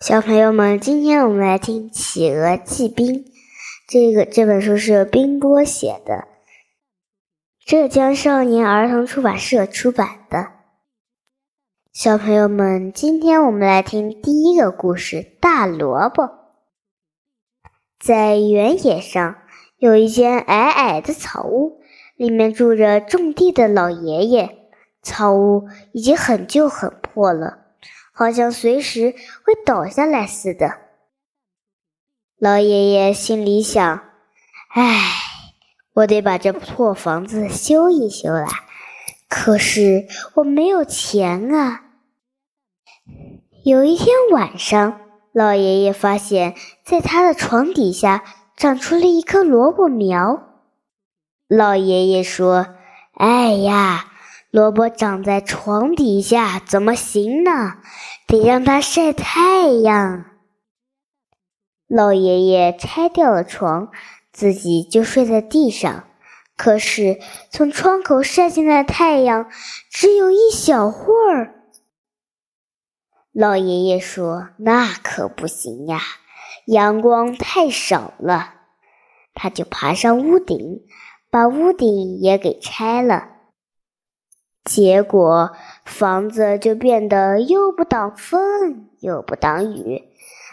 小朋友们，今天我们来听《企鹅记冰》。这本书是冰波写的，浙江少年儿童出版社出版的。小朋友们，今天我们来听第一个故事《大萝卜》。在原野上有一间矮矮的草屋，里面住着种地的老爷爷。草屋已经很旧很破了，好像随时会倒下来似的。老爷爷心里想，我得把这破房子修一修啦，可是我没有钱啊。有一天晚上，老爷爷发现在他的床底下长出了一棵萝卜苗。老爷爷说，萝卜长在床底下怎么行呢？得让它晒太阳。老爷爷拆掉了床，自己就睡在地上。可是从窗口晒进来的太阳只有一小会儿。老爷爷说，那可不行呀，阳光太少了。他就爬上屋顶，把屋顶也给拆了。结果房子就变得又不挡风又不挡雨，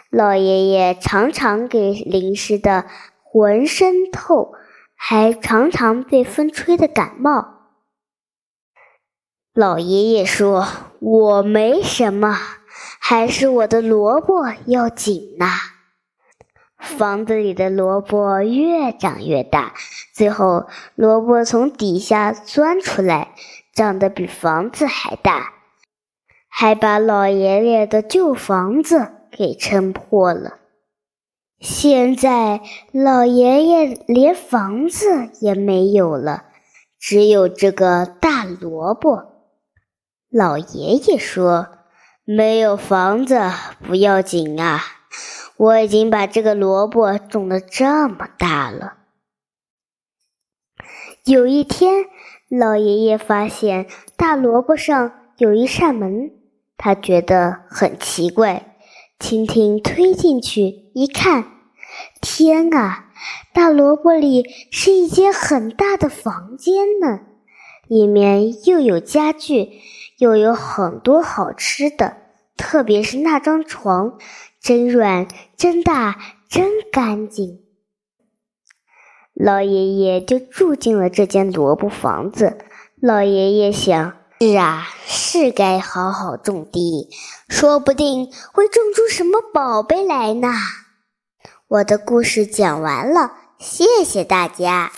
老爷爷常常给淋湿的浑身透，还常常被风吹得感冒。老爷爷说，我没什么，还是我的萝卜要紧呐。房子里的萝卜越长越大，最后萝卜从底下钻出来，长得比房子还大，还把老爷爷的旧房子给撑破了。现在老爷爷连房子也没有了，只有这个大萝卜。老爷爷说，没有房子不要紧啊，我已经把这个萝卜种得这么大了。有一天，老爷爷发现大萝卜上有一扇门，他觉得很奇怪，轻轻推进去一看，天啊，大萝卜里是一间很大的房间呢，里面又有家具，又有很多好吃的，特别是那张床，真软真大真干净。老爷爷就住进了这间萝卜房子。老爷爷想，是该好好种地，说不定会种出什么宝贝来呢。我的故事讲完了，谢谢大家。